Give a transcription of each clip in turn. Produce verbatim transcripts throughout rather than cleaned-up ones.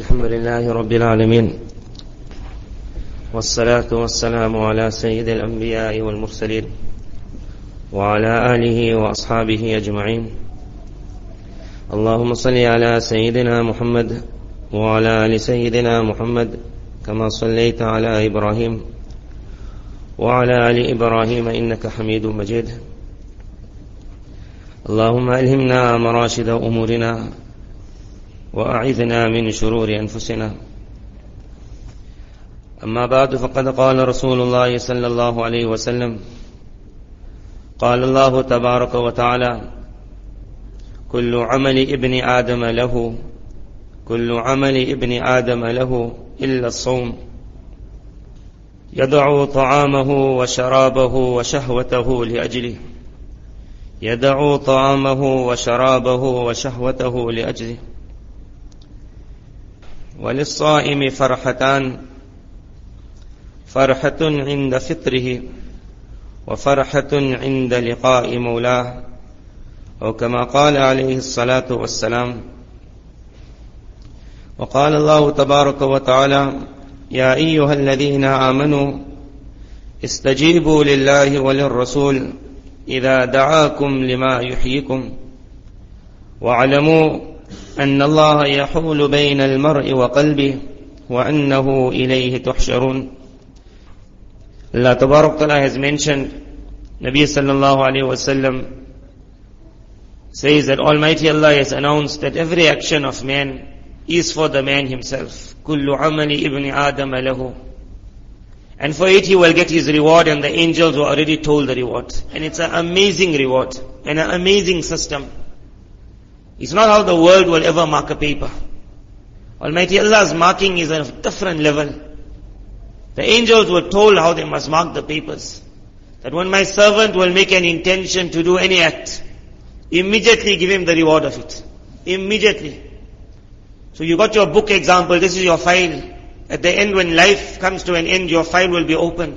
الحمد لله رب العالمين، والصلاة والسلام على سيد الأنبياء والمرسلين وعلى آله وأصحابه أجمعين. اللهم صل على سيدنا محمد وعلى آل سيدنا محمد كما صليت على إبراهيم وعلى آل إبراهيم إنك حميد مجيد. اللهم ألهمنا مراشد أمورنا وأعذنا من شرور أنفسنا. أما بعد، فقد قال رسول الله صلى الله عليه وسلم، قال الله تبارك وتعالى: كل عمل ابن آدم له كل عمل ابن آدم له إلا الصوم، يدع طعامه وشرابه وشهوته لأجله يدع طعامه وشرابه وشهوته لأجله. وللصائم فرحتان، فرحة عند فطره وفرحة عند لقاء مولاه، أو كما قال عليه الصلاة والسلام. وقال الله تبارك وتعالى: يا أيها الذين آمنوا استجيبوا لله وللرسول إذا دعاكم لما يحييكم، واعلموا أن الله يحول بين المرء وقلبه وأنه إليه تحشرون. Allah Tabarak Ta'ala has mentioned, Nabi Sallallahu Alaihi Wasallam says that Almighty Allah has announced that every action of man is for the man himself. Kullu amali ibn Adam lahu. And for it he will get his reward, and the angels were already told the reward. And it's an amazing reward and an amazing system. It's not how the world will ever mark a paper. Almighty Allah's marking is on a different level. The angels were told how they must mark the papers. That when my servant will make an intention to do any act, immediately give him the reward of it. Immediately. So you got your book example, this is your file. At the end, when life comes to an end, your file will be open.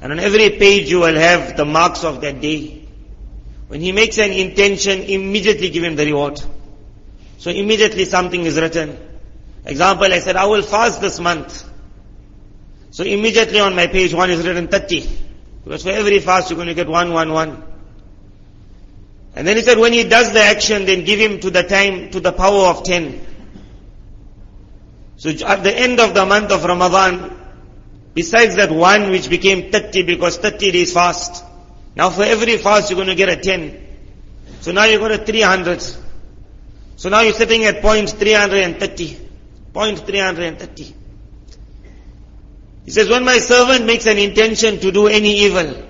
And on every page you will have the marks of that day. When he makes an intention, immediately give him the reward. So immediately something is written. Example, I said, I will fast this month. So immediately on my page one is written thirty. Because for every fast you're going to get one, one, one. And then he said, when he does the action, then give him to the time, to the power of ten. So at the end of the month of Ramadan, besides that one which became thirty, because thirty days fast, now for every fast you're going to get a ten. So now you got a three hundred. So now you're sitting at point three hundred thirty. Point three hundred thirty. He says, when my servant makes an intention to do any evil,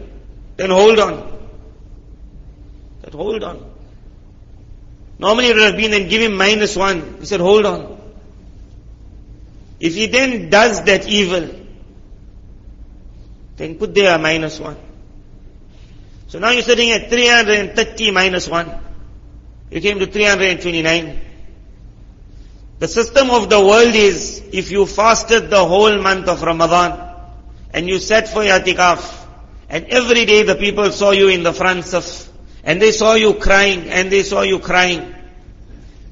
then hold on. That hold on. Normally it would have been then give him minus one. He said, hold on. If he then does that evil, then put there a minus one. So now you're sitting at three hundred thirty minus one. You came to three hundred twenty-nine. The system of the world is, if you fasted the whole month of Ramadan and you sat for i'tikaf, and every day the people saw you in the front saf, and they saw you crying, and they saw you crying.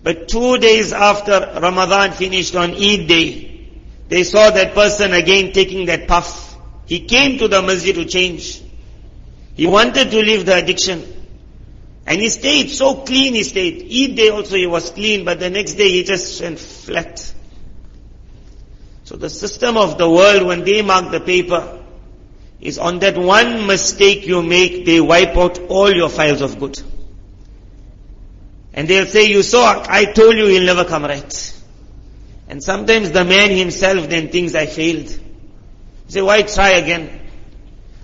But two days after Ramadan finished on Eid day, they saw that person again taking that puff. He came to the masjid to change. He wanted to leave the addiction. And he stayed so clean, he stayed. Each day also he was clean, but the next day he just went flat. So the system of the world, when they mark the paper, is on that one mistake you make, they wipe out all your files of good. And they'll say, you saw, I told you he'll never come right. And sometimes the man himself then thinks, I failed. You say, why try again?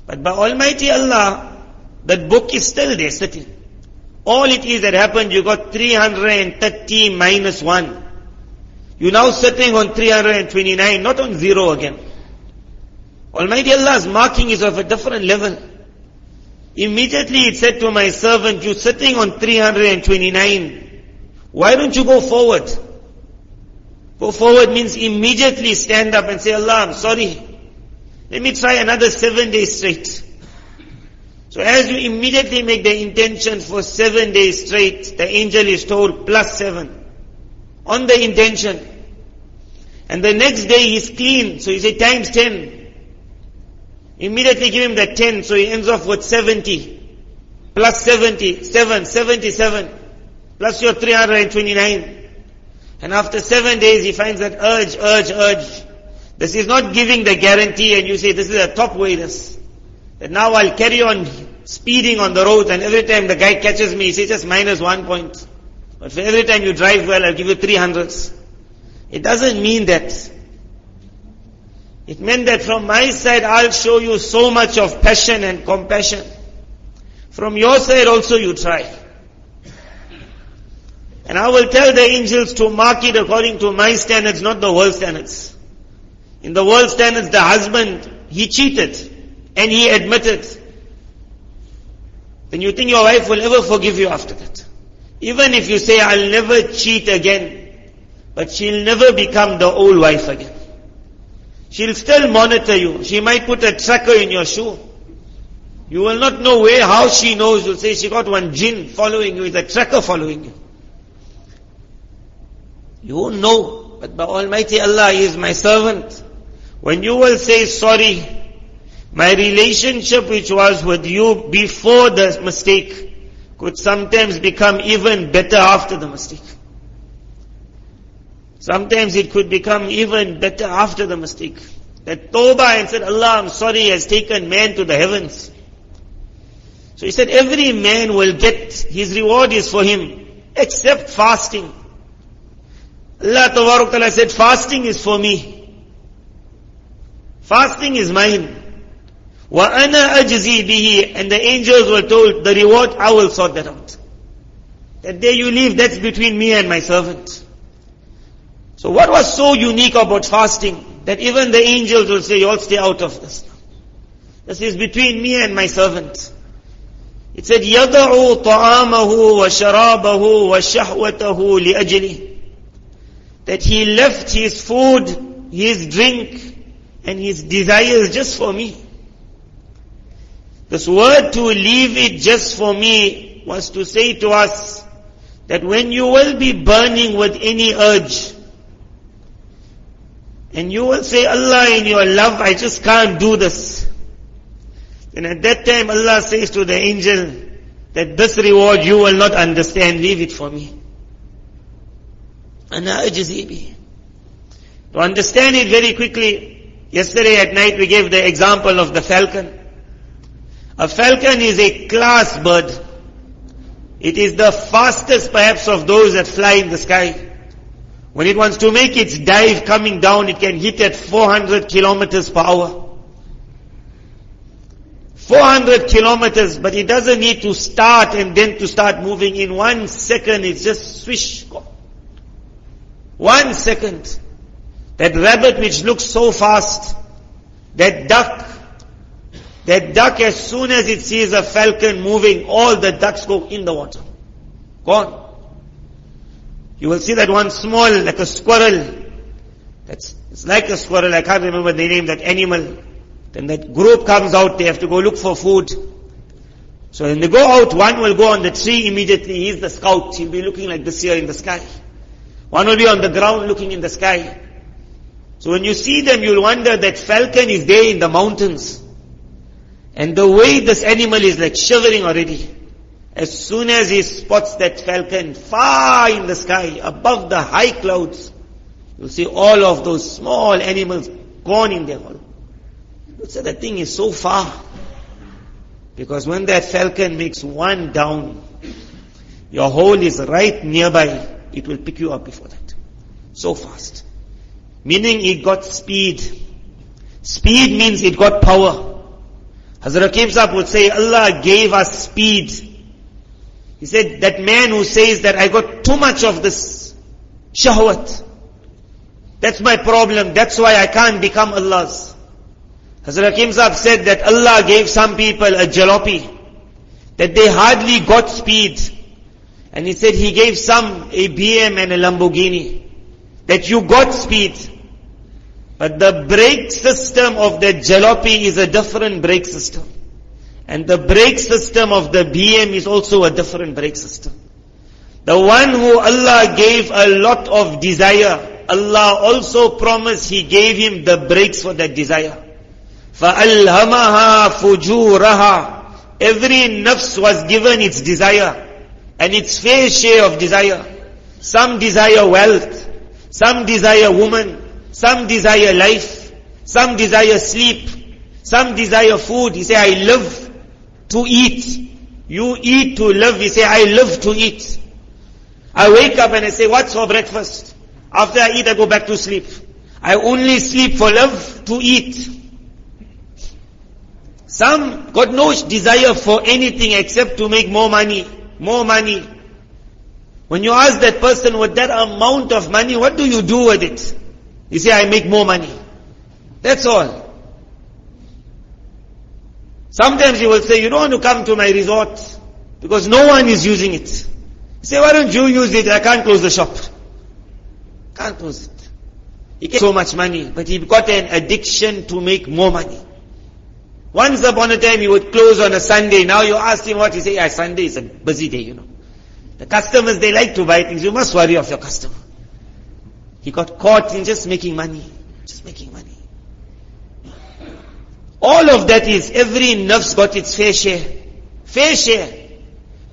But by Almighty Allah, that book is still there sitting. All it is that happened, you got three hundred thirty minus one. You're now sitting on three hundred twenty-nine, not on zero again. Almighty Allah's marking is of a different level. Immediately it said to my servant, you're sitting on three hundred twenty-nine. Why don't you go forward? Go forward means immediately stand up and say, Allah, I'm sorry. Let me try another seven days straight. So as you immediately make the intention for seven days straight, the angel is told plus seven on the intention. And the next day he's clean, so you say times ten. Immediately give him that ten, so he ends off with seventy. Plus seventy, seven, seventy-seven. Plus your three hundred twenty-nine. And after seven days he finds that urge, urge, urge. This is not giving the guarantee and you say this is a top way this. That now I'll carry on speeding on the roads and every time the guy catches me he says just minus one point. But for every time you drive well I'll give you three hundreds. It doesn't mean that. It meant that from my side I'll show you so much of passion and compassion. From your side also you try. And I will tell the angels to mark it according to my standards, not the world standards. In the world standards, the husband, he cheated and he admitted. Then you think your wife will ever forgive you after that. Even if you say, I'll never cheat again, but she'll never become the old wife again. She'll still monitor you. She might put a tracker in your shoe. You will not know where, how she knows. You'll say, she got one jinn following you, with a tracker following you. You won't know, but by Almighty Allah, He is my servant. When you will say, sorry, my relationship which was with you before the mistake could sometimes become even better after the mistake. Sometimes it could become even better after the mistake. That tawbah and said, Allah, I'm sorry, has taken man to the heavens. So He said, every man will get, his reward is for him, except fasting. Allah Tabaraka Ta'ala said, fasting is for me. Fasting is mine. وَأَنَا أَجْزِي بِهِ And the angels were told, the reward, I will sort that out. That day you leave, that's between me and my servant. So what was so unique about fasting, that even the angels will say, you all stay out of this. This is between me and my servant. It said, يَدَعُوا طَعَامَهُ وَشَرَابَهُ وَشَهْوَتَهُ لِأَجْلِهِ That he left his food, his drink, and his desires just for me. This word to leave it just for me was to say to us that when you will be burning with any urge, and you will say, Allah, in your love, I just can't do this. Then at that time, Allah says to the angel that this reward you will not understand, leave it for me. Ana ajzibi. To understand it very quickly, yesterday at night we gave the example of the falcon. A falcon is a class bird. It is the fastest perhaps of those that fly in the sky. When it wants to make its dive coming down, it can hit at four hundred kilometers per hour. four hundred kilometers, but it doesn't need to start and then to start moving. In one second, it's just swish. One second, that rabbit which looks so fast, that duck, that duck as soon as it sees a falcon moving, all the ducks go in the water. Gone. You will see that one small, like a squirrel. That's, it's like a squirrel, I can't remember the name, that animal. Then that group comes out, they have to go look for food. So when they go out, one will go on the tree immediately, he's the scout, he'll be looking like this here in the sky. One will be on the ground looking in the sky. So when you see them, you'll wonder that falcon is there in the mountains. And the way this animal is like shivering already. As soon as he spots that falcon far in the sky, above the high clouds, you'll see all of those small animals gone in their hole. You'll say that thing is so far. Because when that falcon makes one down, your hole is right nearby. It will pick you up before that. So fast. Meaning it got speed. Speed means it got power. Hazrat Rakeem Sahib would say, Allah gave us speed. He said, that man who says that I got too much of this shahwat. That's my problem. That's why I can't become Allah's. Hazrat Rakeem Sahib said that Allah gave some people a jalopy. That they hardly got speed. And he said He gave some a B M and a Lamborghini. That you got speed. But the brake system of the jalopy is a different brake system. And the brake system of the B M is also a different brake system. The one who Allah gave a lot of desire, Allah also promised, He gave him the breaks for that desire. فَأَلْهَمَهَا فُجُورَهَا. Every nafs was given its desire and its fair share of desire. Some desire wealth, some desire woman, some desire life, some desire sleep, some desire food. He said, I live to eat. You eat to live. He said, I live to eat. I wake up and I say, what's for breakfast? After I eat, I go back to sleep. I only sleep for love to eat. Some got no desire for anything except to make more money, more money. When you ask that person with that amount of money, what do you do with it? You say, I make more money. That's all. Sometimes you will say, you don't want to come to my resort because no one is using it. You say, why don't you use it? I can't close the shop. Can't close it. He gets so much money, but he got an addiction to make more money. Once upon a time, he would close on a Sunday. Now you ask him what, he say, yeah, Sunday is a busy day, you know. The customers, they like to buy things. You must worry of your customer. He got caught in just making money. Just making money. All of that is, every nafs got its fair share. Fair share.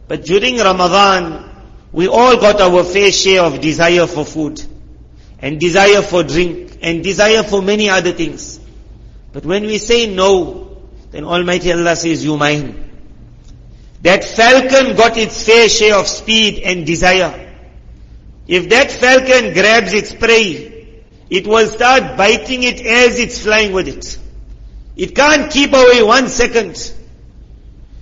But during Ramadan, we all got our fair share of desire for food, and desire for drink, and desire for many other things. But when we say no, then Almighty Allah says, you mine. That falcon got its fair share of speed and desire. If that falcon grabs its prey, it will start biting it as it's flying with it. It can't keep away one second.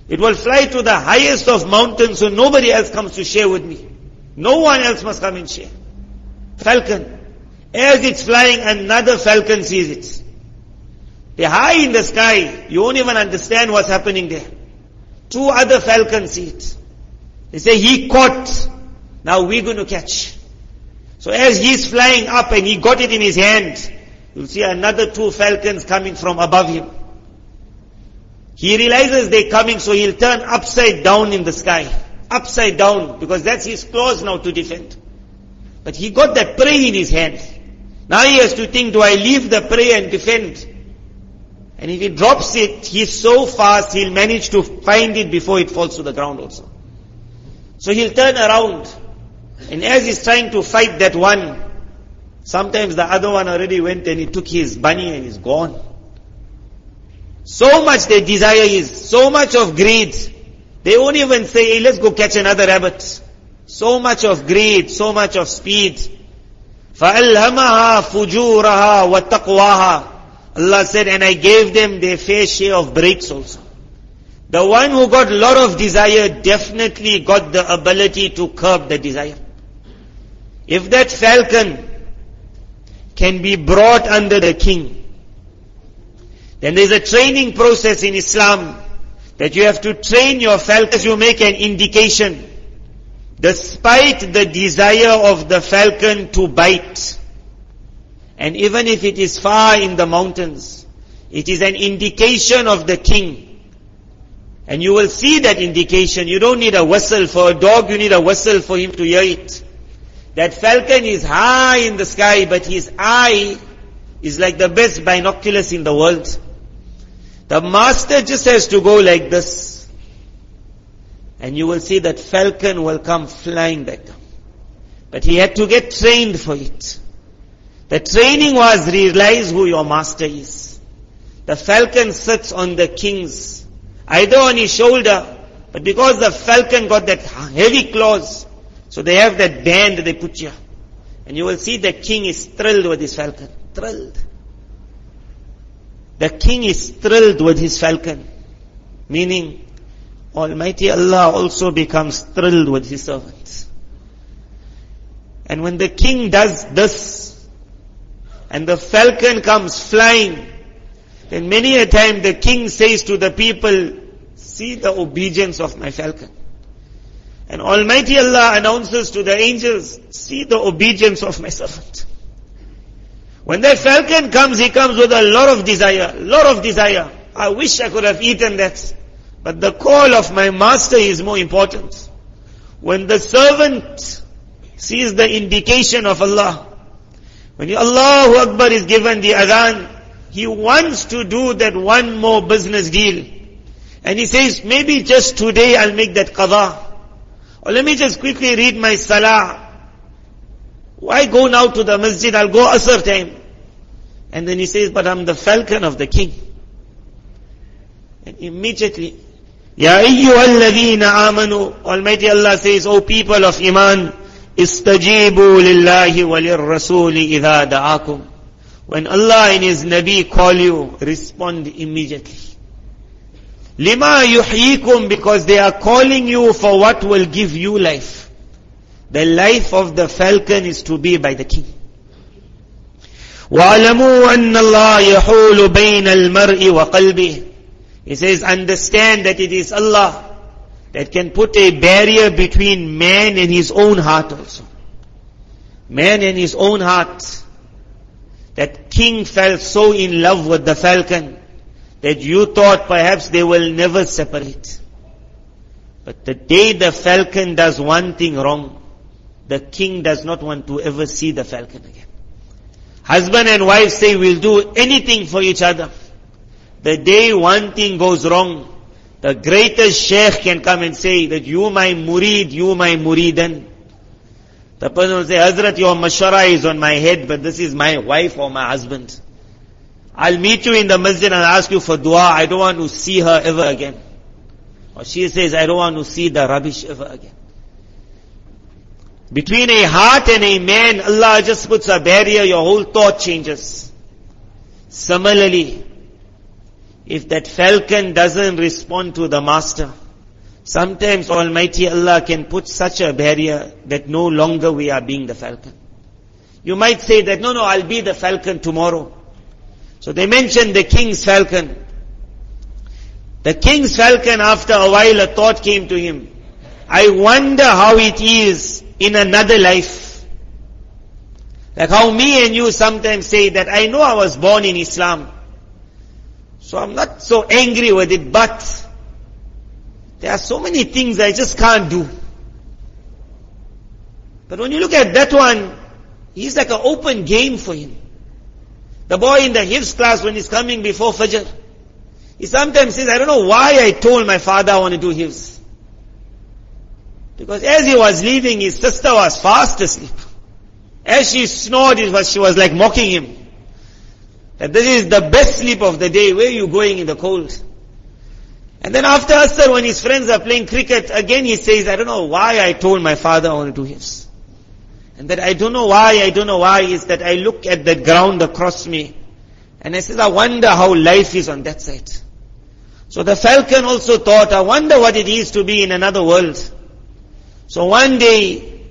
It will fly to the highest of mountains so nobody else comes to share with me. No one else must come and share. Falcon. As it's flying, another falcon sees it. They're high in the sky. You won't even understand what's happening there. Two other falcons see it. They say, he caught. Now we're going to catch. So as he's flying up and he got it in his hand, you'll see another two falcons coming from above him. He realizes they're coming, so he'll turn upside down in the sky. Upside down, because that's his claws now to defend. But he got that prey in his hand. Now he has to think, do I leave the prey and defend? And if he drops it, he's so fast, he'll manage to find it before it falls to the ground also. So he'll turn around. And as he's trying to fight that one, sometimes the other one already went and he took his bunny and he's gone. So much their desire is, so much of greed. They won't even say, hey, let's go catch another rabbit. So much of greed, so much of speed. فَأَلْهَمَهَا فُجُورَهَا وَتَقْوَاهَا. Allah said, and I gave them their fair share of breaks also. The one who got a lot of desire definitely got the ability to curb the desire. If that falcon can be brought under the king, then there's a training process in Islam that you have to train your falcon as you make an indication. Despite the desire of the falcon to bite, and even if it is far in the mountains, it is an indication of the king. And you will see that indication. You don't need a whistle for a dog, you need a whistle for him to hear it. That falcon is high in the sky, but his eye is like the best binoculars in the world. The master just has to go like this, and you will see that falcon will come flying back. But he had to get trained for it. The training was, realize who your master is. The falcon sits on the king's, either on his shoulder, but because the falcon got that heavy claws, so they have that band they put here. And you will see the king is thrilled with his falcon. Thrilled. The king is thrilled with his falcon. Meaning, Almighty Allah also becomes thrilled with His servants. And when the king does this, and the falcon comes flying, then many a time the king says to the people, see the obedience of my falcon. And Almighty Allah announces to the angels, see the obedience of my servant. When that falcon comes, he comes with a lot of desire, lot of desire. I wish I could have eaten that. But the call of my master is more important. When the servant sees the indication of Allah, When you, Allahu Akbar is given the adhan, he wants to do that one more business deal. And he says, maybe just today I'll make that qadha. Or let me just quickly read my salah. Why go now to the masjid? I'll go asr time. And then he says, but I'm the falcon of the king. And immediately, Ya ayyuhal ladheena amanu, Almighty Allah says, O people of Iman, istajibu lillahi walir rasuli idha da'akum. When Allah and His Nabi call you, respond immediately. Lima yuhyikum, because they are calling you for what will give you life. The life of the falcon is to be by the king. وَعَلَمُوا أَنَّ اللَّهَ يَحُولُ بَيْنَ الْمَرْءِ وَقَلْبِهِ. He says, understand that it is Allah that can put a barrier between man and his own heart also. Man and his own heart. That king fell so in love with the falcon that you thought perhaps they will never separate. But the day the falcon does one thing wrong, the king does not want to ever see the falcon again. Husband and wife say, we'll do anything for each other. The day one thing goes wrong, the greatest sheikh can come and say that you my murid, you my muridan. The person will say, Hazrat, your mashara is on my head, but this is my wife or my husband. I'll meet you in the masjid and ask you for dua. I don't want to see her ever again. Or she says, I don't want to see the rubbish ever again. Between a heart and a man, Allah just puts a barrier, your whole thought changes. Similarly, if that falcon doesn't respond to the master, sometimes Almighty Allah can put such a barrier that no longer we are being the falcon. You might say that, no, no, I'll be the falcon tomorrow. So they mentioned the king's falcon. The king's falcon, after a while, a thought came to him. I wonder how it is in another life. Like how me and you sometimes say that I know I was born in Islam, so I'm not so angry with it, but there are so many things I just can't do. But when you look at that one, he's like an open game for him. The boy in the Hifz class, when he's coming before Fajr, he sometimes says, I don't know why I told my father I want to do Hifz. Because as he was leaving, his sister was fast asleep. As she snored, it was, she was like mocking him. That this is the best sleep of the day. Where are you going in the cold? And then after Asr, when his friends are playing cricket, again he says, I don't know why I told my father I want to do Hifz. And that I don't know why, I don't know why, is that I look at that ground across me. And I says, I wonder how life is on that side. So the falcon also thought, I wonder what it is to be in another world. So one day,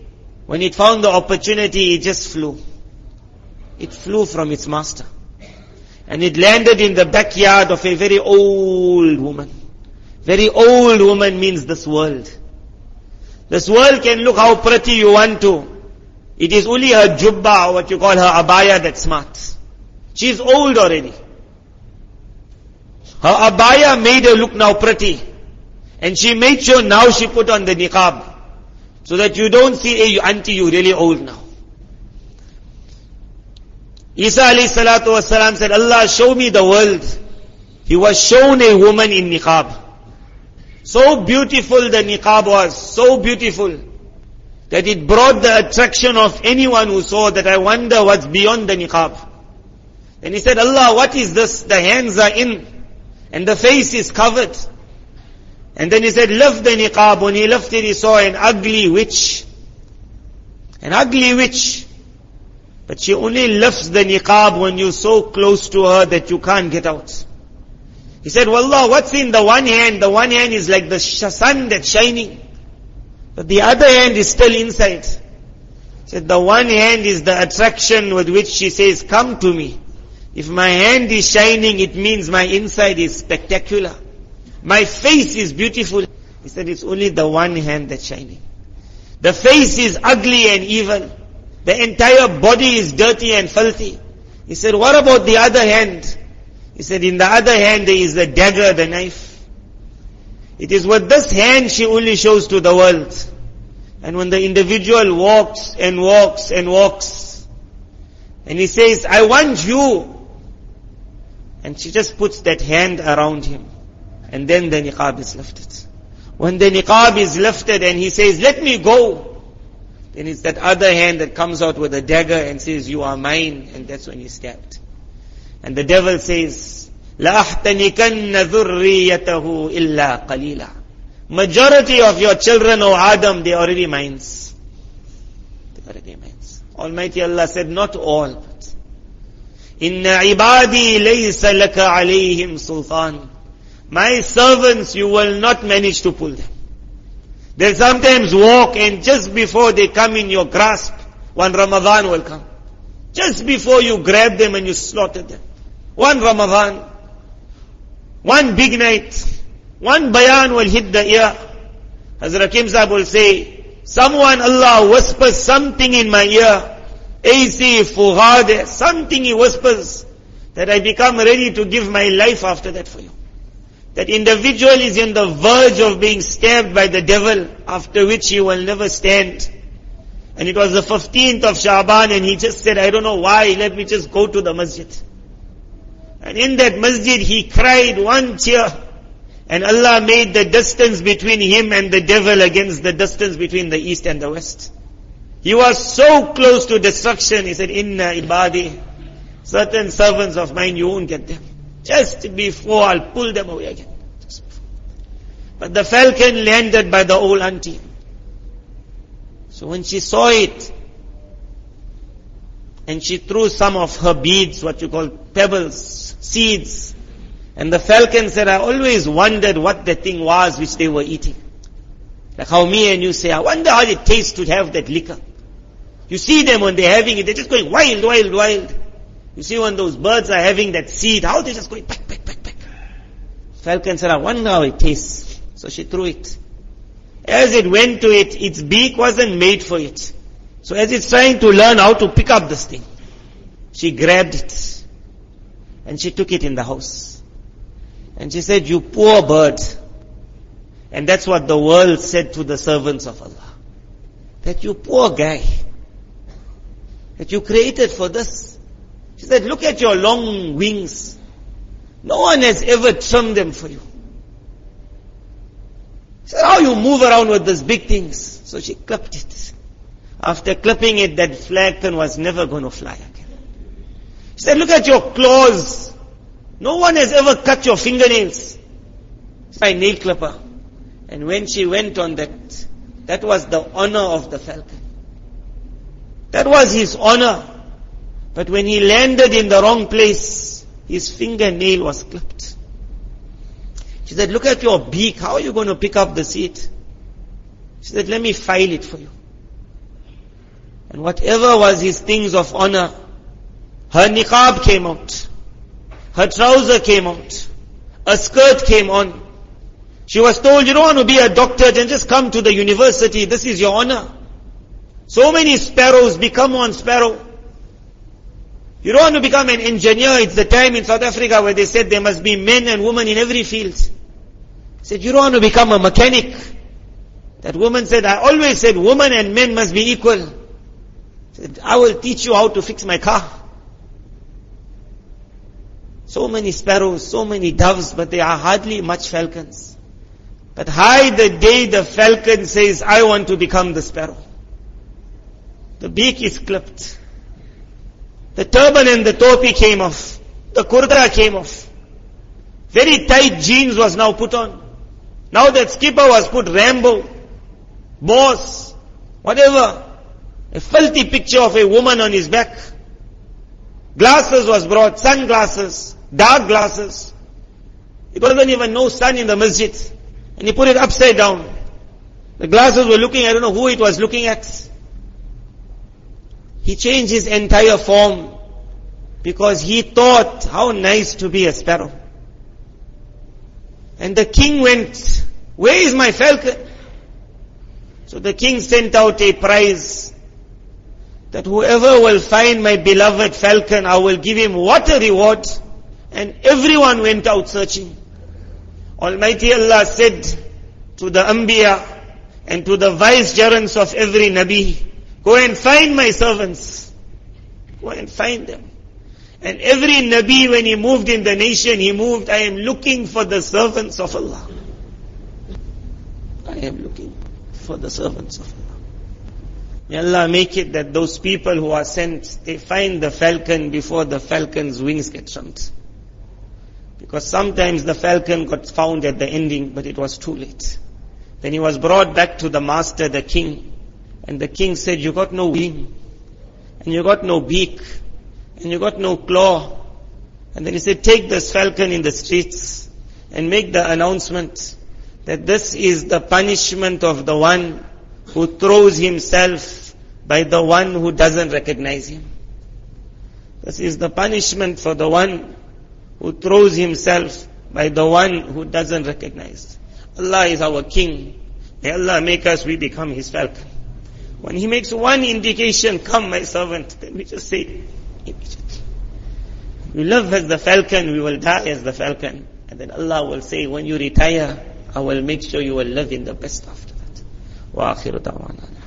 when it found the opportunity, it just flew. It flew from its master. And it landed in the backyard of a very old woman. Very old woman means this world. This world can look how pretty you want to. It is only her jubba, or what you call her abaya, that's smart. She's old already. Her abaya made her look now pretty. And she made sure now she put on the niqab, so that you don't see, hey, auntie, you're really old now. Isa alayhi salatu wasalam said, Allah, show me the world. He was shown a woman in niqab. So beautiful the niqab was, so beautiful, that it brought the attraction of anyone who saw that, I wonder what's beyond the niqab. And he said, Allah, what is this? The hands are in, and the face is covered. And then he said, lift the niqab. When he lifted, he saw an ugly witch. An ugly witch. But she only lifts the niqab when you're so close to her that you can't get out. He said, Wallah, what's in the one hand? The one hand is like the sun that's shining, but the other hand is still inside. He said, the one hand is the attraction with which she says, come to me. If my hand is shining, it means my inside is spectacular. My face is beautiful. He said, it's only the one hand that's shining. The face is ugly and evil. The entire body is dirty and filthy. He said, what about the other hand? He said, in the other hand there is the dagger, the knife. It is with this hand she only shows to the world. And when the individual walks and walks and walks, And he says, I want you. And she just puts that hand around him. And then the niqab is lifted. When the niqab is lifted and he says, let me go, then it's that other hand that comes out with a dagger and says, you are mine. And that's when he's stabbed. And the devil says, لَأَحْتَنِكَنَّ ذُرِّيَّتَهُ إِلَّا قَلِيلًا. Majority of your children, O Adam, they already mine. They already mine. Almighty Allah said, not all. But, Inna ibadi laysa laka alayhim sultan. My servants, you will not manage to pull them. They sometimes walk and just before they come in your grasp, one Ramadan will come. Just before you grab them and you slaughter them. One Ramadan, one big night, one bayan will hit the ear. Hazrat Hakim Sahib will say, someone, Allah whispers something in my ear. A C Fuhad, something He whispers that I become ready to give my life after that for you. That individual is in the verge of being stabbed by the devil, after which he will never stand. And it was the fifteenth of Sha'ban and he just said, I don't know why, let me just go to the masjid. And in that masjid he cried one tear. And Allah made the distance between him and the devil against the distance between the east and the west. He was so close to destruction. He said, Inna ibadi, certain servants of mine, you won't get them. Just before I'll pull them away again. But the falcon landed by the old auntie. So when she saw it, and she threw some of her beads, what you call pebbles, seeds, and the falcon said, I always wondered what the thing was which they were eating. Like how me and you say, I wonder how it tastes to have that liquor. You see them when they're having it, they're just going wild, wild, wild. You see when those birds are having that seed, how they're just going back, back, back, back. Falcon said, I wonder how it tastes. So she threw it. As it went to it, its beak wasn't made for it. So as it's trying to learn how to pick up this thing, she grabbed it. And she took it in the house. And she said, you poor bird. And that's what the world said to the servants of Allah. That you poor guy. That you created for this. She said, look at your long wings. No one has ever trimmed them for you. She said, how you move around with these big things? So she clipped it. After clipping it, that falcon was never going to fly again. She said, look at your claws. No one has ever cut your fingernails by nail clipper. And when she went on that, that was the honor of the falcon. That was his honor. But when he landed in the wrong place, his fingernail was clipped. She said, look at your beak. How are you going to pick up the seed? She said, let me file it for you. And whatever was his things of honor, her niqab came out. Her trouser came out. A skirt came on. She was told, you don't want to be a doctor, then just come to the university. This is your honor. So many sparrows become one sparrow. You don't want to become an engineer. It's the time in South Africa where they said there must be men and women in every field. Said, you don't want to become a mechanic. That woman said, I always said women and men must be equal. Said, I will teach you how to fix my car. So many sparrows, so many doves, but there are hardly much falcons. But high the day the falcon says, I want to become the sparrow. The beak is clipped. The turban and the topi came off. The kurta came off. Very tight jeans was now put on. Now that skipper was put Rambo, boss, whatever. A filthy picture of a woman on his back. Glasses was brought, sunglasses. Dark glasses. It wasn't even no sun in the masjid. And he put it upside down. The glasses were looking, I don't know who it was looking at. He changed his entire form because he thought how nice to be a sparrow. And the king went, where is my falcon? So the king sent out a prize that whoever will find my beloved falcon, I will give him what a reward. And everyone went out searching. Almighty Allah said to the Anbiya and to the vicegerents of every Nabi, go and find my servants. Go and find them. And every Nabi, when he moved in the nation, he moved, I am looking for the servants of Allah. I am looking for the servants of Allah. May Allah make it that those people who are sent, they find the falcon before the falcon's wings get shrunk. Because sometimes the falcon got found at the ending, but it was too late. Then he was brought back to the master, the king. And the king said, you got no wing. And you got no beak. And you got no claw. And then he said, take this falcon in the streets and make the announcement that this is the punishment of the one who throws himself by the one who doesn't recognize him. This is the punishment for the one who throws himself by the one who doesn't recognize. Allah is our king. May Allah make us, we become his falcon. When he makes one indication, come my servant, then we just say, you live as the falcon, we will die as the falcon. And then Allah will say, when you retire, I will make sure you will live in the best after that. Wa akhiru da'wana.